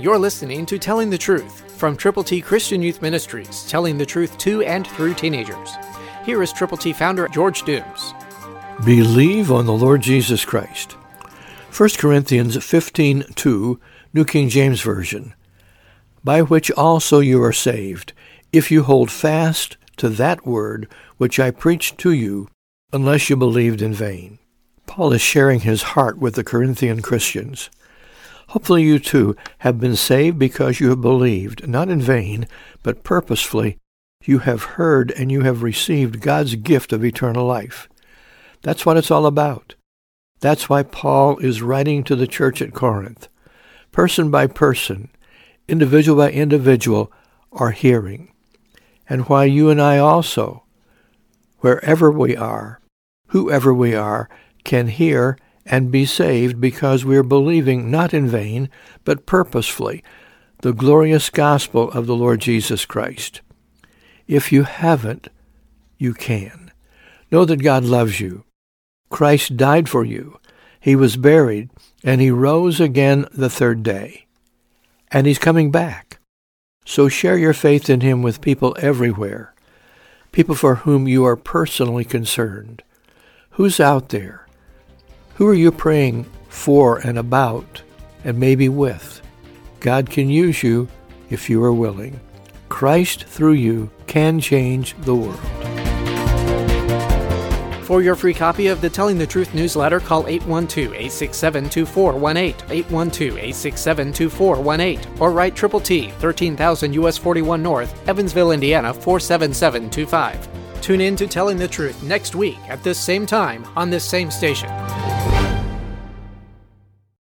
You're listening to Telling the Truth from Triple T Christian Youth Ministries, telling the truth to and through teenagers. Here is Triple T founder George Dooms. Believe on the Lord Jesus Christ. 1 Corinthians 15:2, New King James Version. By which also you are saved, if you hold fast to that word which I preached to you, unless you believed in vain. Paul is sharing his heart with the Corinthian Christians. Hopefully you too have been saved because you have believed, not in vain, but purposefully. You have heard and you have received God's gift of eternal life. That's what it's all about. That's why Paul is writing to the church at Corinth. Person by person, individual by individual, are hearing. And why you and I also, wherever we are, whoever we are, can hear and be saved because we are believing, not in vain, but purposefully, the glorious gospel of the Lord Jesus Christ. If you haven't, you can. Know that God loves you. Christ died for you. He was buried, and he rose again the third day. And he's coming back. So share your faith in him with people everywhere, people for whom you are personally concerned. Who's out there? Who are you praying for and about, and maybe with? God can use you if you are willing. Christ through you can change the world. For your free copy of the Telling the Truth newsletter, call 812-867-2418, 812-867-2418, or write Triple T, 13,000 U.S. 41 North, Evansville, Indiana, 47725. Tune in to Telling the Truth next week at this same time on this same station.